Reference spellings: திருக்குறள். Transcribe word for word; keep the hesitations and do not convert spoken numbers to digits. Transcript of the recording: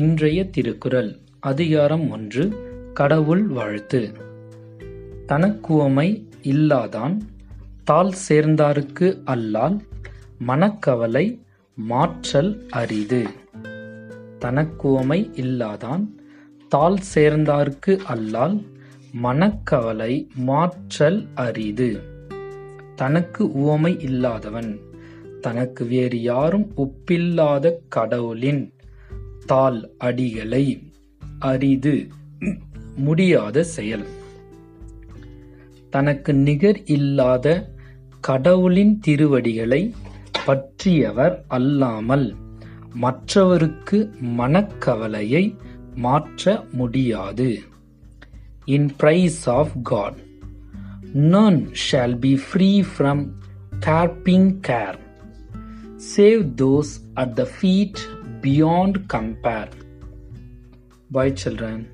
இன்றைய திருக்குறள் அதிகாரம் ஒன்று, கடவுள் வாழ்த்து. தனக்குவமை இல்லாதான் தால் சேர்ந்தாருக்கு அல்லால் மனக்கவலை மாற்றல் அரிது. தனக்குவமை இல்லாதான் தால் சேர்ந்தார்க்கு அல்லால் மனக்கவலை மாற்றல் அரிது. தனக்கு உவமை இல்லாதவன், தனக்கு வேறு யாரும் ஒப்பில்லாத கடவுளின் தால் அடிகளை அரிது முடியாத செயல். தனக்கு நிகர் இல்லாத கடவுளின் திருவடிகளை பற்றியவர் அல்லாமல் மற்றவருக்கு மனக்கவலையை மாற்ற முடியாது. In praise of God, none shall be free from carping care, save those at the feet beyond compare. Bye children.